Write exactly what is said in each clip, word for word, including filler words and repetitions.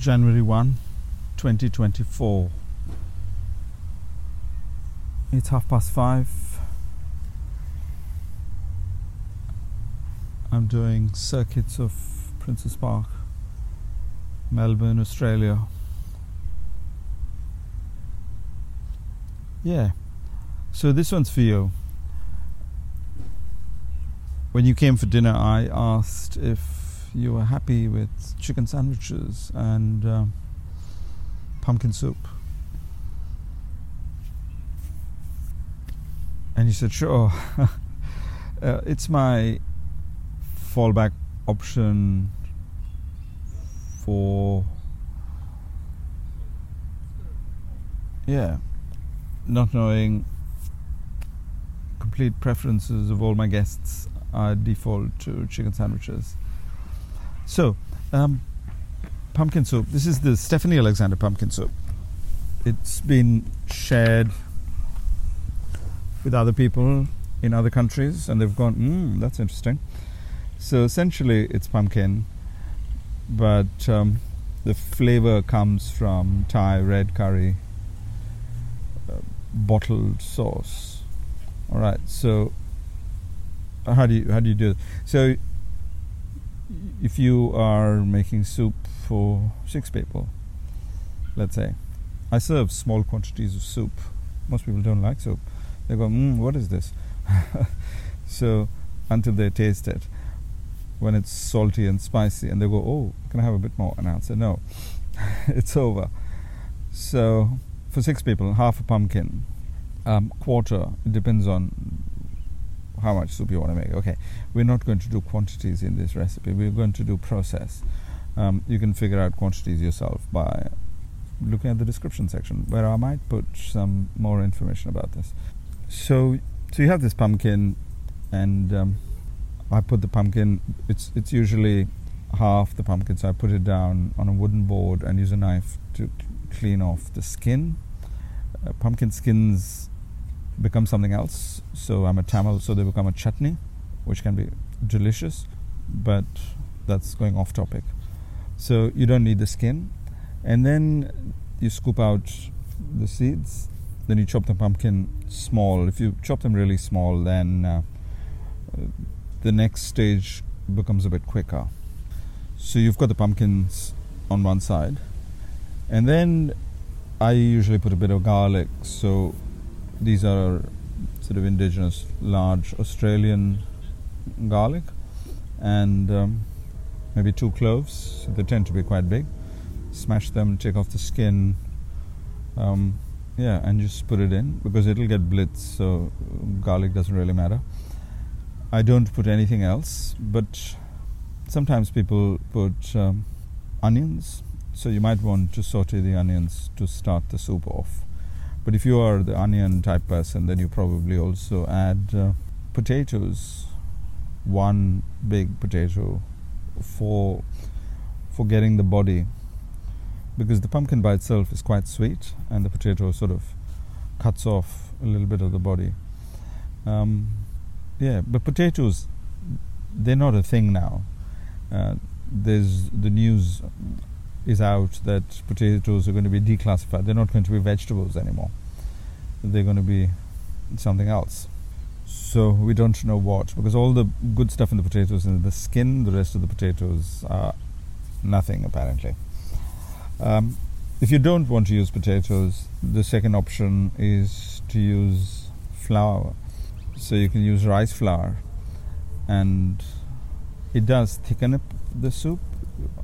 January first, twenty twenty-four. It's half past five. I'm doing circuits of Princess Park, Melbourne, Australia. Yeah, so this one's for you. When you came for dinner, I asked if you were happy with chicken sandwiches and uh, pumpkin soup. And you said, sure. uh, it's my fallback option for, yeah, not knowing complete preferences of all my guests. I default to chicken sandwiches. So, um, pumpkin soup. This is the Stephanie Alexander pumpkin soup. It's been shared with other people in other countries, and they've gone, mm, that's interesting. So essentially, it's pumpkin, but um, the flavor comes from Thai red curry uh, bottled sauce. All right, so how do you how do you do it? So if you are making soup for six people, let's say, I serve small quantities of soup. Most people don't like soup. They go, mm, what is this? So until they taste it, when it's salty and spicy, and they go, oh, can I have a bit more? And I'll say, no, it's over. So for six people, half a pumpkin, um, quarter, it depends on how much soup you want to make. Okay, we're not going to do quantities in this recipe. We're going to do process. Um, you can figure out quantities yourself by looking at the description section, where I might put some more information about this. So, so you have this pumpkin, and um, I put the pumpkin. It's it's usually half the pumpkin, so I put it down on a wooden board and use a knife to clean off the skin. Uh, pumpkin skins become something else. So I'm a Tamil, so they become a chutney, which can be delicious, but that's going off topic. So you don't need the skin. And then you scoop out the seeds, then you chop the pumpkin small. If you chop them really small, then uh, the next stage becomes a bit quicker. So you've got the pumpkins on one side, and then I usually put a bit of garlic. So these are sort of indigenous large Australian garlic, and um, maybe two cloves. They tend to be quite big. Smash them, take off the skin, um, yeah, and just put it in, because it'll get blitzed, so garlic doesn't really matter. I don't put anything else, but sometimes people put um, onions, so you might want to saute the onions to start the soup off. But if you are the onion type person, then you probably also add uh, potatoes, one big potato for for getting the body, because the pumpkin by itself is quite sweet, and the potato sort of cuts off a little bit of the body. Um, yeah, but potatoes, they're not a thing now. Uh, there's the news is out that potatoes are going to be declassified. They're not going to be vegetables anymore. They're going to be something else. So we don't know what, because all the good stuff in the potatoes and the skin, the rest of the potatoes are nothing apparently. Um, if you don't want to use potatoes, the second option is to use flour. So you can use rice flour, and it does thicken up the soup.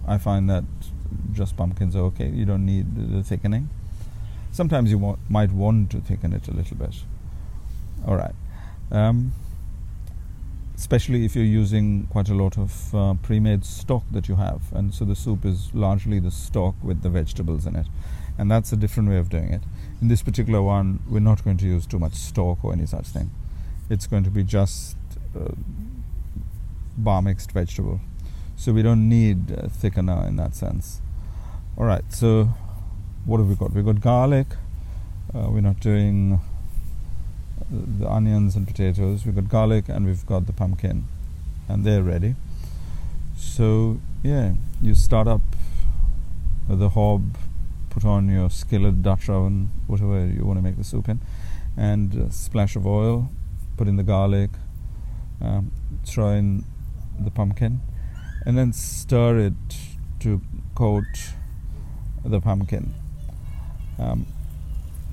I find that just pumpkins are okay. You don't need the thickening. Sometimes you wa- might want to thicken it a little bit. All right. Um, especially if you're using quite a lot of uh, pre-made stock that you have. And so the soup is largely the stock with the vegetables in it. And that's a different way of doing it. In this particular one, we're not going to use too much stock or any such thing. It's going to be just uh, bar-mixed vegetable. So we don't need a thickener in that sense. All right, so what have we got? We've got garlic. Uh, we're not doing the onions and potatoes. We've got garlic, and we've got the pumpkin, and they're ready. So yeah, you start up the hob, put on your skillet, Dutch oven, whatever you want to make the soup in, and a splash of oil, put in the garlic, um, throw in the pumpkin, and then stir it to coat the pumpkin. Um,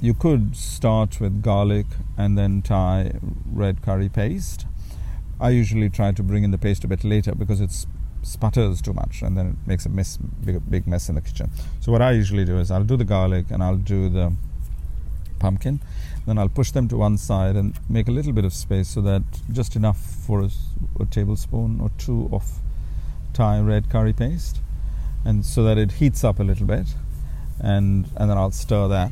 you could start with garlic and then Thai red curry paste. I usually try to bring in the paste a bit later because it sputters too much and then it makes a mess, big, big mess in the kitchen. So what I usually do is I'll do the garlic and I'll do the pumpkin, then I'll push them to one side and make a little bit of space so that just enough for a, a tablespoon or two of Thai red curry paste, and so that it heats up a little bit, and and then I'll stir that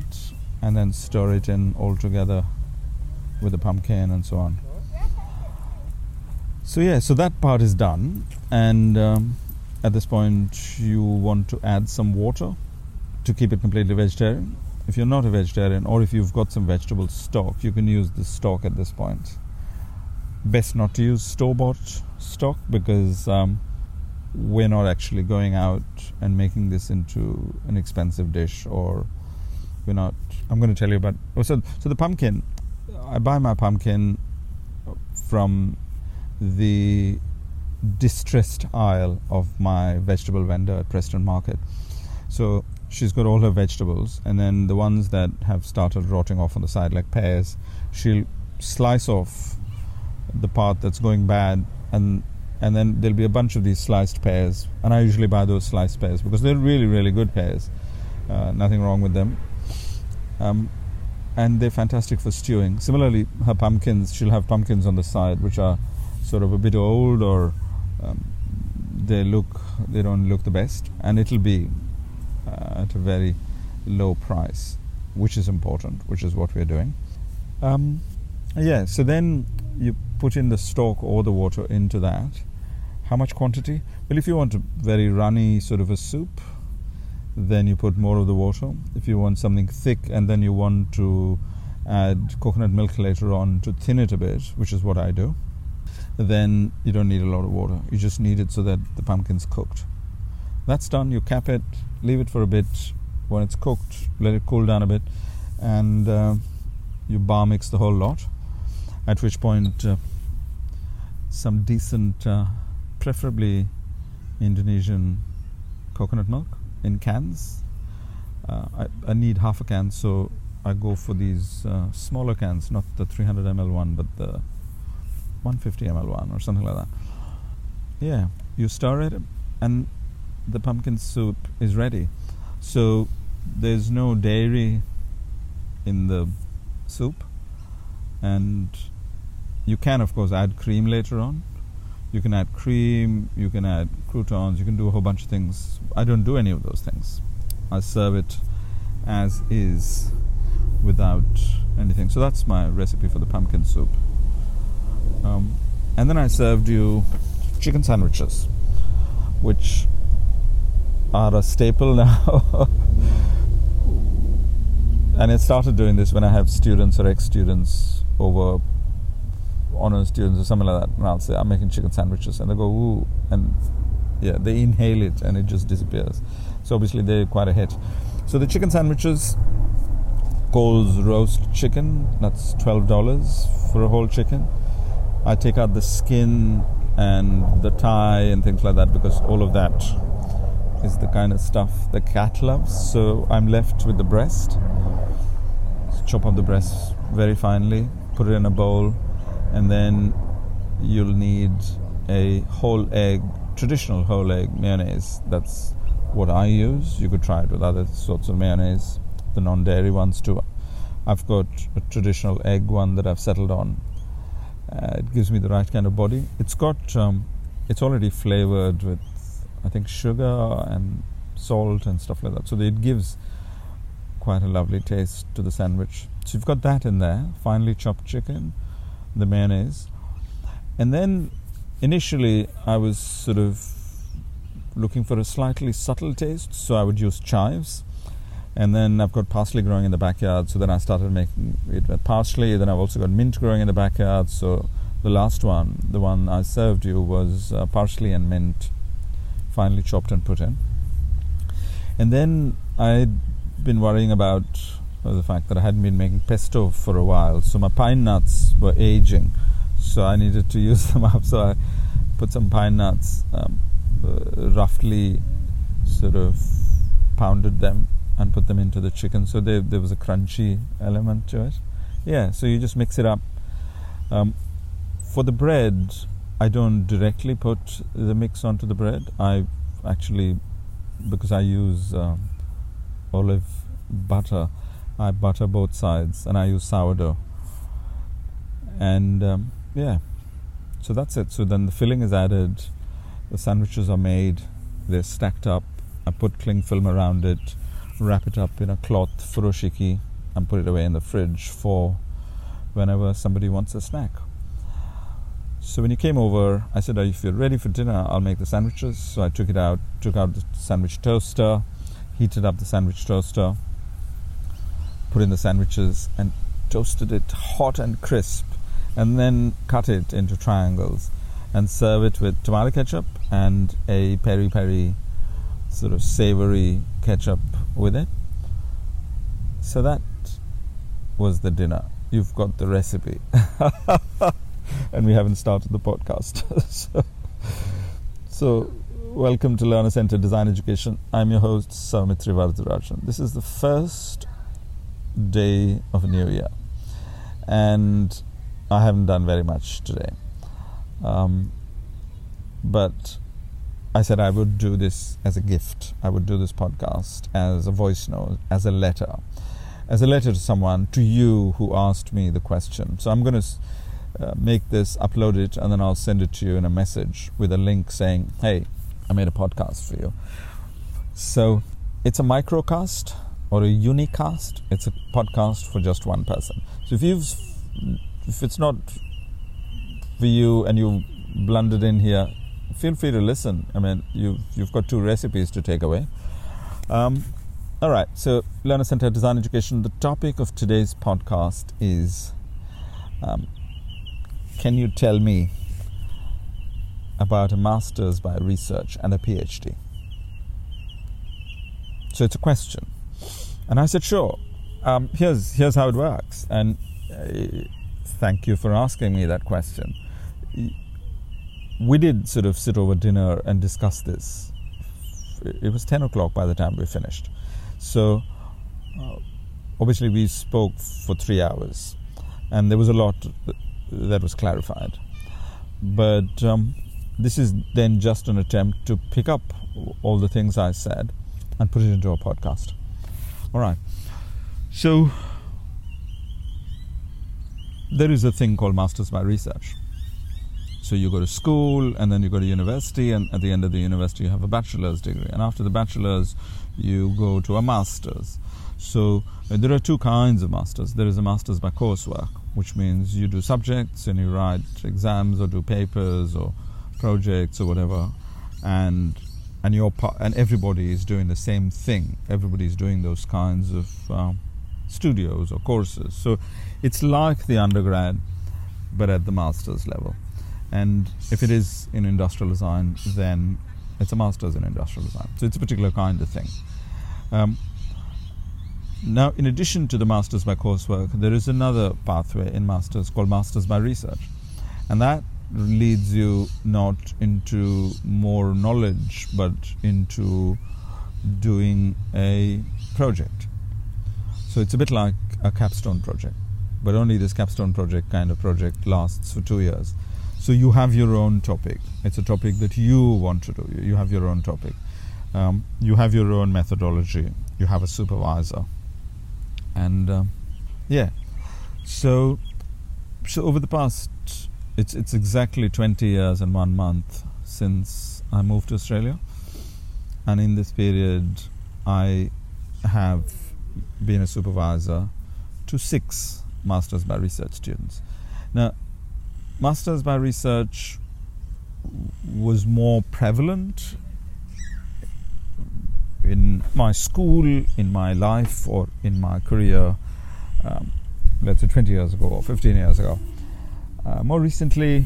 and then stir it in all together with the pumpkin and so on. So yeah, so that part is done, and um, at this point you want to add some water to keep it completely vegetarian. If you're not a vegetarian, or if you've got some vegetable stock, you can use the stock at this point. Best not to use store-bought stock because um, we're not actually going out and making this into an expensive dish, or we're not. I'm going to tell you about. Oh, so, so the pumpkin. I buy my pumpkin from the distressed aisle of my vegetable vendor at Preston Market. So she's got all her vegetables, and then the ones that have started rotting off on the side, like pears, she'll slice off the part that's going bad, and and then there'll be a bunch of these sliced pears, and I usually buy those sliced pears because they're really, really good pears. Uh, nothing wrong with them. Um, and they're fantastic for stewing. Similarly, her pumpkins, she'll have pumpkins on the side which are sort of a bit old, or um, they look, they don't look the best, and it'll be uh, at a very low price, which is important, which is what we're doing. Um, yeah, so then you put in the stock or the water into that. How much quantity? Well, if you want a very runny sort of a soup, then you put more of the water. If you want something thick and then you want to add coconut milk later on to thin it a bit, which is what I do, then you don't need a lot of water. You just need it so that the pumpkin's cooked. That's done. You cap it, leave it for a bit. When it's cooked, let it cool down a bit, and uh, you bar mix the whole lot, at which point uh, some decent, uh, preferably Indonesian coconut milk in cans. Uh, I, I need half a can, so I go for these uh, smaller cans, not the three hundred milliliter one, but the one hundred fifty milliliter one or something like that. Yeah, you stir it and the pumpkin soup is ready. So there's no dairy in the soup, and you can of course add cream later on. You can add cream, you can add croutons, you can do a whole bunch of things. I don't do any of those things. I serve it as is without anything. So that's my recipe for the pumpkin soup. Um, and then I served you chicken sandwiches, which are a staple now. And I started doing this when I have students or ex-students over, honor students or something like that, and I'll say, I'm making chicken sandwiches, and they go, ooh, and yeah, they inhale it and it just disappears. So obviously they're quite a hit. So the chicken sandwiches, Coles roast chicken, that's twelve dollars for a whole chicken. I take out the skin and the thigh and things like that, because all of that is the kind of stuff the cat loves. So I'm left with the breast. So chop up the breast very finely, put it in a bowl, and then you'll need a whole egg, traditional whole egg mayonnaise. That's what I use. You could try it with other sorts of mayonnaise, the non-dairy ones too. I've got a traditional egg one that I've settled on. Uh, it gives me the right kind of body. It's got, um, it's already flavored with, I think, sugar and salt and stuff like that. So it gives quite a lovely taste to the sandwich. So you've got that in there, finely chopped chicken, the mayonnaise. And then initially I was sort of looking for a slightly subtle taste, so I would use chives. And then I've got parsley growing in the backyard, so then I started making it with parsley. Then I've also got mint growing in the backyard. So the last one, the one I served you, was uh, parsley and mint finely chopped and put in. And then I'd been worrying about the fact that I hadn't been making pesto for a while, so my pine nuts were aging, so I needed to use them up. So I put some pine nuts, um, uh, roughly sort of pounded them and put them into the chicken, so they, there was a crunchy element to it. Yeah, so you just mix it up. Um, for the bread, I don't directly put the mix onto the bread. I actually, because I use um, olive butter, I butter both sides, and I use sourdough. And um, yeah, so that's it. So then the filling is added, the sandwiches are made, they're stacked up. I put cling film around it, wrap it up in a cloth furoshiki, and put it away in the fridge for whenever somebody wants a snack. So when you came over, I said, oh, if you're ready for dinner, I'll make the sandwiches. So I took it out, took out the sandwich toaster, heated up the sandwich toaster, put in the sandwiches and toasted it hot and crisp, and then cut it into triangles and serve it with tomato ketchup and a peri-peri sort of savory ketchup with it. So that was the dinner. You've got the recipe. And we haven't started the podcast. so, so welcome to Learner Center Design Education. I'm your host, Samitri Varadharajan. This is the first day of New Year, and I haven't done very much today, um, but I said I would do this as a gift. I would do this podcast as a voice note, as a letter as a letter to someone, to you, who asked me the question. So I'm going to uh, make this, upload it, and then I'll send it to you in a message with a link saying, hey, I made a podcast for you. So it's a microcast or a unicast. It's a podcast for just one person. So if you've if it's not for you and you blundered in here, feel free to listen. I mean, you've, you've got two recipes to take away. Um, all right, so Learner Center Design Education, the topic of today's podcast is, um, can you tell me about a master's by research and a PhD? So it's a question. And I said, sure, um, here's, here's how it works. And uh, thank you for asking me that question. We did sort of sit over dinner and discuss this. It was ten o'clock by the time we finished. So uh, obviously we spoke for three hours and there was a lot that was clarified. But um, this is then just an attempt to pick up all the things I said and put it into a podcast. All right. So there is a thing called Masters by Research. So you go to school and then you go to university, and at the end of the university you have a bachelor's degree, and after the bachelor's you go to a master's. So uh, there are two kinds of masters. There is a master's by coursework, which means you do subjects and you write exams or do papers or projects or whatever, and and your pa- and everybody is doing the same thing. Everybody is doing those kinds of um, studios or courses. So it's like the undergrad but at the master's level. And if it is in industrial design, then it's a master's in industrial design. So it's a particular kind of thing. Um, now, in addition to the master's by coursework, there is another pathway in master's called master's by research. And that leads you not into more knowledge, but into doing a project. So it's a bit like a capstone project, but only this capstone project kind of project lasts for two years. So you have your own topic. It's a topic that you want to do. You have your own topic. Um, you have your own methodology. You have a supervisor. And um, yeah, so so over the past, it's it's exactly twenty years and one month since I moved to Australia. And in this period, I have been a supervisor to six Masters by Research students. Now, Masters by Research was more prevalent in my school, in my life, or in my career, um, let's say twenty years ago or fifteen years ago. Uh, more recently,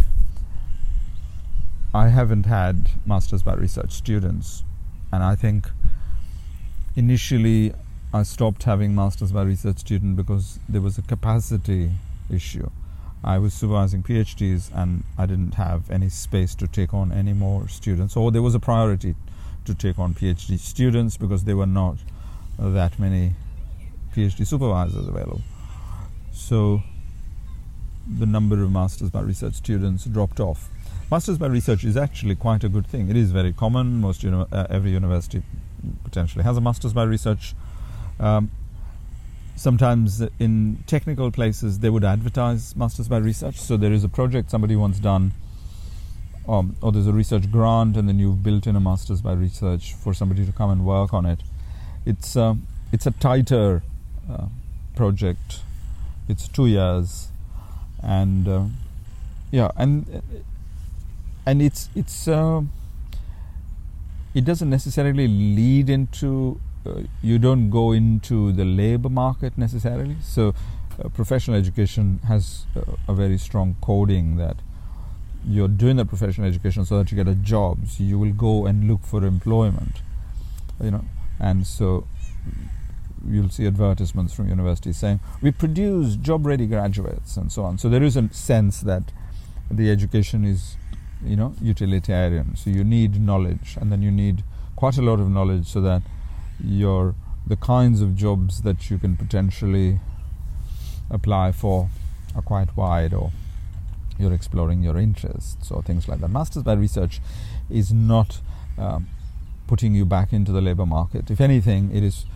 I haven't had Masters by Research students, and I think initially I stopped having masters by research student because there was a capacity issue. I was supervising PhDs and I didn't have any space to take on any more students, or there was a priority to take on PhD students because there were not that many PhD supervisors available. So the number of masters by research students dropped off. Masters by research is actually quite a good thing. It is very common. Most uni uh, every university potentially has a masters by research. Um, sometimes in technical places they would advertise masters by research. So there is a project somebody wants done, um, or there's a research grant, and then you've built in a masters by research for somebody to come and work on it. It's uh, it's a tighter uh, project. It's two years, and uh, yeah, and. Uh, And it's it's uh, it doesn't necessarily lead into uh, you don't go into the labor market necessarily. So uh, professional education has uh, a very strong coding that you're doing the professional education so that you get a job. So you will go and look for employment, you know. And so you'll see advertisements from universities saying we produce job-ready graduates and so on. So there is a sense that the education is, you know, utilitarian. So you need knowledge, and then you need quite a lot of knowledge so that your the kinds of jobs that you can potentially apply for are quite wide, or you're exploring your interests or things like that. Masters by research is not um, putting you back into the labor market. If anything, it is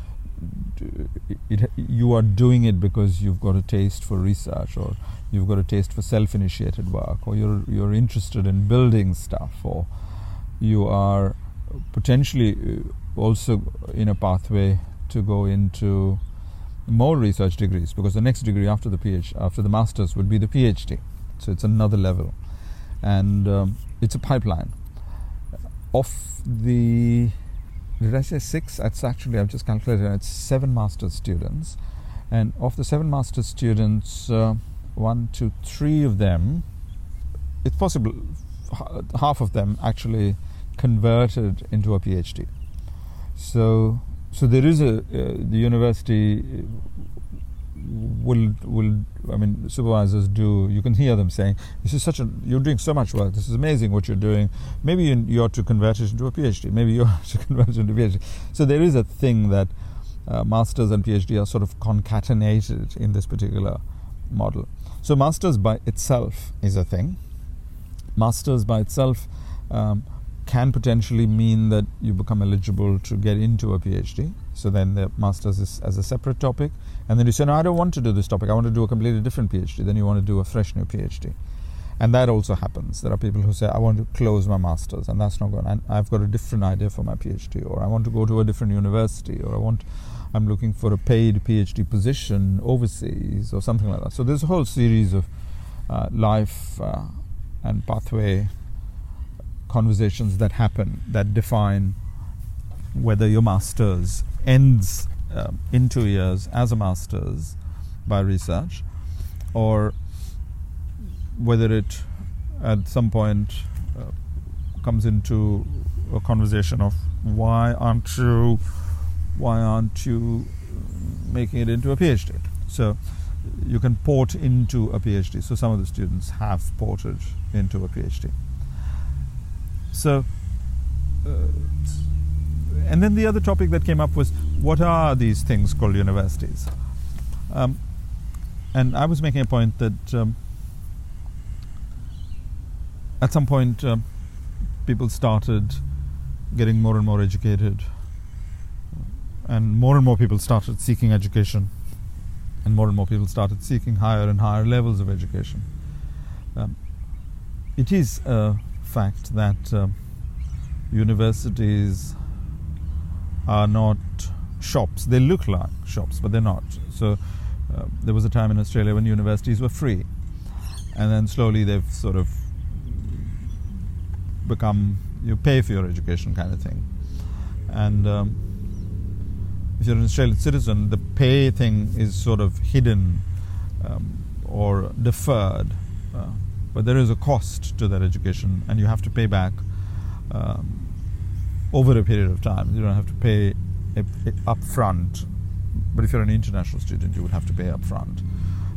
it, it, you are doing it because you've got a taste for research, or you've got a taste for self-initiated work, or you're you're interested in building stuff, or you are potentially also in a pathway to go into more research degrees, because the next degree after the PhD, after the masters, would be the PhD. So it's another level, and um, it's a pipeline. Of the, did I say six? It's actually, I've just calculated, it's seven master's students, and of the seven master's students. Uh, one, two, three of them, it's possible half of them actually converted into a PhD. So so there is a, uh, the university will, will I mean, supervisors do, you can hear them saying, this is such a, you're doing so much work, this is amazing what you're doing, maybe you, you ought to convert it into a PhD, maybe you ought to convert it into a PhD. So there is a thing that uh, masters and PhD are sort of concatenated in this particular model. So masters by itself is a thing. Masters by itself um, can potentially mean that you become eligible to get into a PhD. So then the masters is as a separate topic, and then you say, no, I don't want to do this topic, I want to do a completely different PhD. Then you want to do a fresh new PhD, and that also happens. There are people who say, I want to close my masters, and that's not going, I've got a different idea for my PhD, or I want to go to a different university, or I want I'm looking for a paid PhD position overseas, or something like that. So there's a whole series of uh, life uh, and pathway conversations that happen that define whether your master's ends uh, in two years as a master's by research, or whether it at some point uh, comes into a conversation of why aren't you why aren't you making it into a PhD? So you can port into a PhD. So some of the students have ported into a PhD. So, uh, and then the other topic that came up was, what are these things called universities? Um, and I was making a point that um, at some point um, people started getting more and more educated, and more and more people started seeking education, and more and more people started seeking higher and higher levels of education. Um, it is a fact that uh, universities are not shops. They look like shops, but they're not. So uh, there was a time in Australia when universities were free, and then slowly they've sort of become, you pay for your education kind of thing. And um, if you're an Australian citizen, the pay thing is sort of hidden um, or deferred, uh, but there is a cost to that education, and you have to pay back um, over a period of time. You don't have to pay up front, but if you're an international student, you would have to pay up front,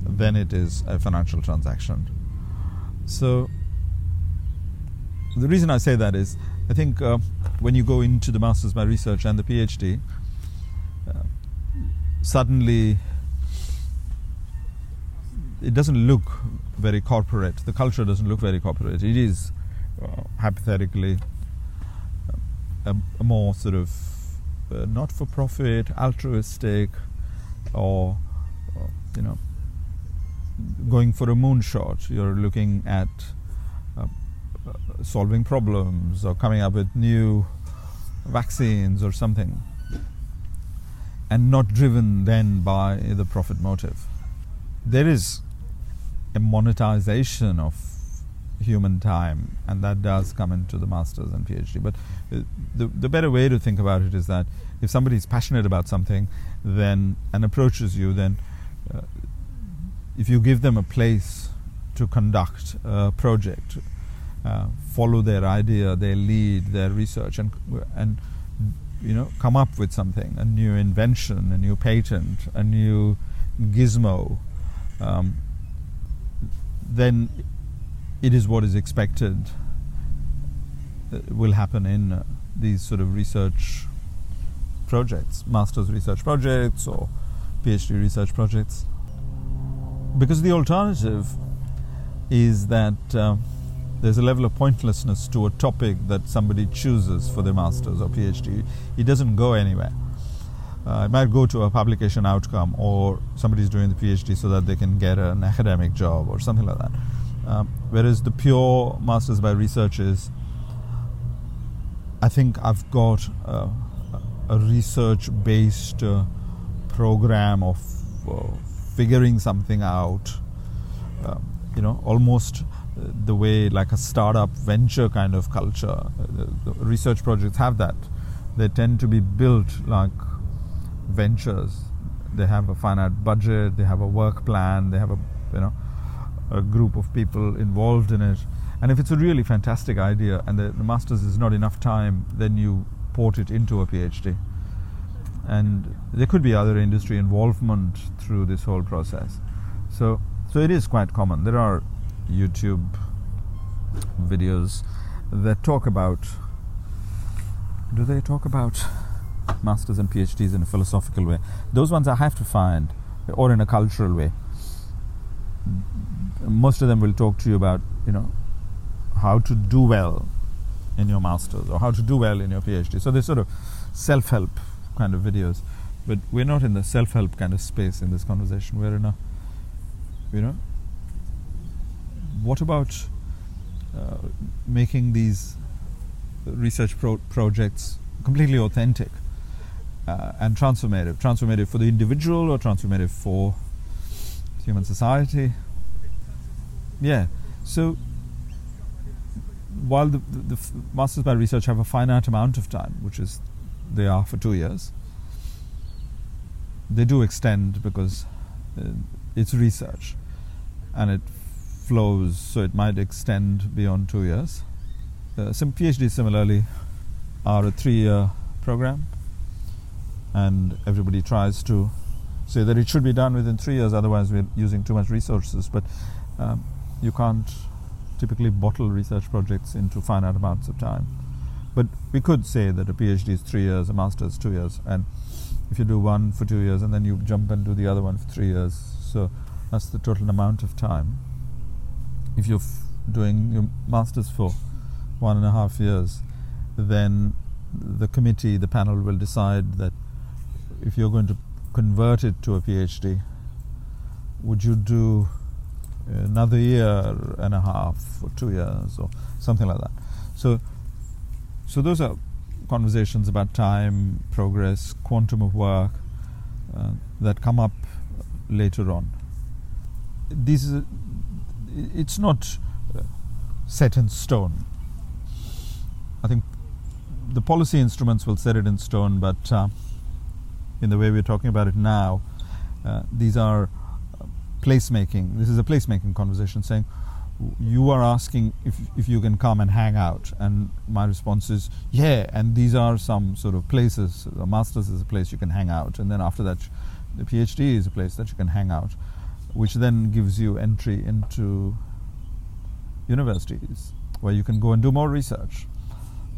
then it is a financial transaction. So the reason I say that is, I think uh, when you go into the Masters by Research and the PhD, uh, suddenly it doesn't look very corporate. The culture doesn't look very corporate. It is uh, hypothetically a, a more sort of uh, not-for-profit, altruistic, or, or you know, going for a moonshot. You're looking at uh, solving problems or coming up with new vaccines or something, and not driven then by the profit motive. There is a monetization of human time, and that does come into the Masters and PhD. But the, the better way to think about it is that if somebody is passionate about something then and approaches you, then uh, if you give them a place to conduct a project, uh, follow their idea, their lead, their research, and and you know, come up with something, a new invention, a new patent, a new gizmo, um, then it is what is expected will happen in uh, these sort of research projects, master's research projects or PhD research projects. Because the alternative is that uh, there's a level of pointlessness to a topic that somebody chooses for their master's or PhD. It doesn't go anywhere. Uh, it might go to a publication outcome, or somebody's doing the PhD so that they can get an academic job or something like that. Um, whereas the pure Masters by Research is, I think I've got a, a research-based uh, program of uh, figuring something out, uh, you know, almost the way like a startup venture kind of culture. Uh, the, the research projects have that. They tend to be built like ventures. They have a finite budget, they have a work plan, they have a, you know, a group of people involved in it. And if it's a really fantastic idea and the, the master's is not enough time, then you port it into a PhD. And there could be other industry involvement through this whole process. So, so it is quite common. There are YouTube videos that talk about, do they talk about masters and PhDs in a philosophical way? Those ones I have to find, or in a cultural way. Most of them will talk to you about, you know, how to do well in your masters or how to do well in your PhD. So they're sort of self-help kind of videos, but we're not in the self-help kind of space in this conversation. We're in a, you know, what about uh, making these research pro- projects completely authentic uh, and transformative, transformative for the individual or transformative for human society? Yeah, so while the, the, the Masters by Research have a finite amount of time, which is they are for two years, they do extend because uh, it's research and it flows, so it might extend beyond two years. Uh, some PhDs similarly are a three-year program, and everybody tries to say that it should be done within three years, otherwise we're using too much resources. But um, you can't typically bottle research projects into finite amounts of time. But we could say that a PhD is three years, a master's two years, and if you do one for two years and then you jump and do the other one for three years, so that's the total amount of time. If you're f- doing your master's for one and a half years, then the committee, the panel will decide that if you're going to convert it to a PhD, would you do another year and a half or two years or something like that. So, so those are conversations about time, progress, quantum of work uh, that come up later on. These, it's not set in stone. I think the policy instruments will set it in stone, but uh, in the way we're talking about it now, uh, these are placemaking. This is a placemaking conversation saying, you are asking if, if you can come and hang out, and my response is yeah, and these are some sort of places. A master's is a place you can hang out, and then after that the PhD is a place that you can hang out, which then gives you entry into universities where you can go and do more research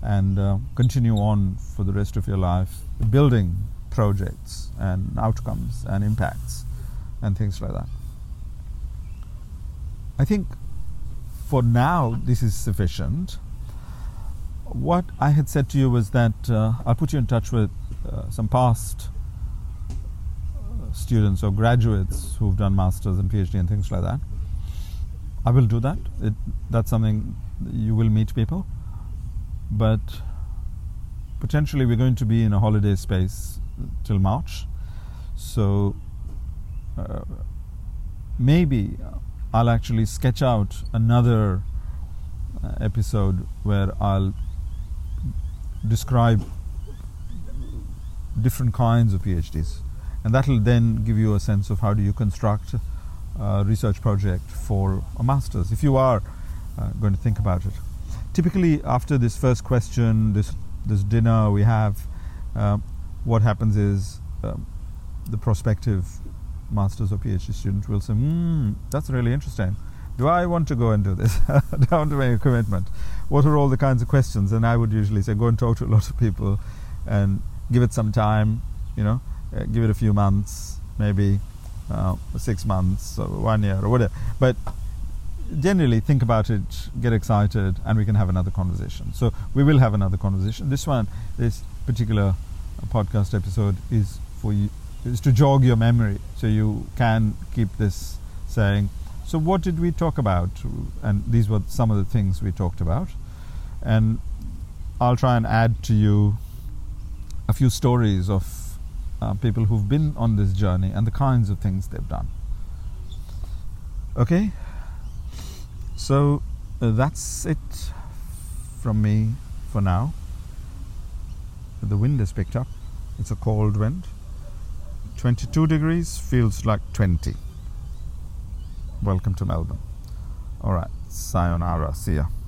and uh, continue on for the rest of your life building projects and outcomes and impacts and things like that. I think for now this is sufficient. What I had said to you was that uh, I'll put you in touch with uh, some past students or graduates who've done masters and PhD and things like that. I will do that. It, that's something you will meet people, but potentially we're going to be in a holiday space till March, so uh, maybe I'll actually sketch out another episode where I'll describe different kinds of PhDs, and that'll then give you a sense of how do you construct a research project for a master's if you are uh, going to think about it. Typically after this first question, this this dinner we have, uh, what happens is um, the prospective master's or PhD student will say, hmm, that's really interesting. Do I want to go and do this? Do I want to make a commitment? What are all the kinds of questions? And I would usually say, go and talk to a lot of people and give it some time, you know, Uh, give it a few months, maybe uh, six months or one year or whatever. But generally think about it, get excited, and we can have another conversation. So we will have another conversation. This one, this particular podcast episode is for you, is to jog your memory, so you can keep this saying, so what did we talk about? And these were some of the things we talked about. And I'll try and add to you a few stories of Uh, people who've been on this journey and the kinds of things they've done. Okay, so uh, that's it from me for now. The wind has picked up. It's a cold wind. twenty-two degrees feels like twenty. Welcome to Melbourne. All right, sayonara, see ya.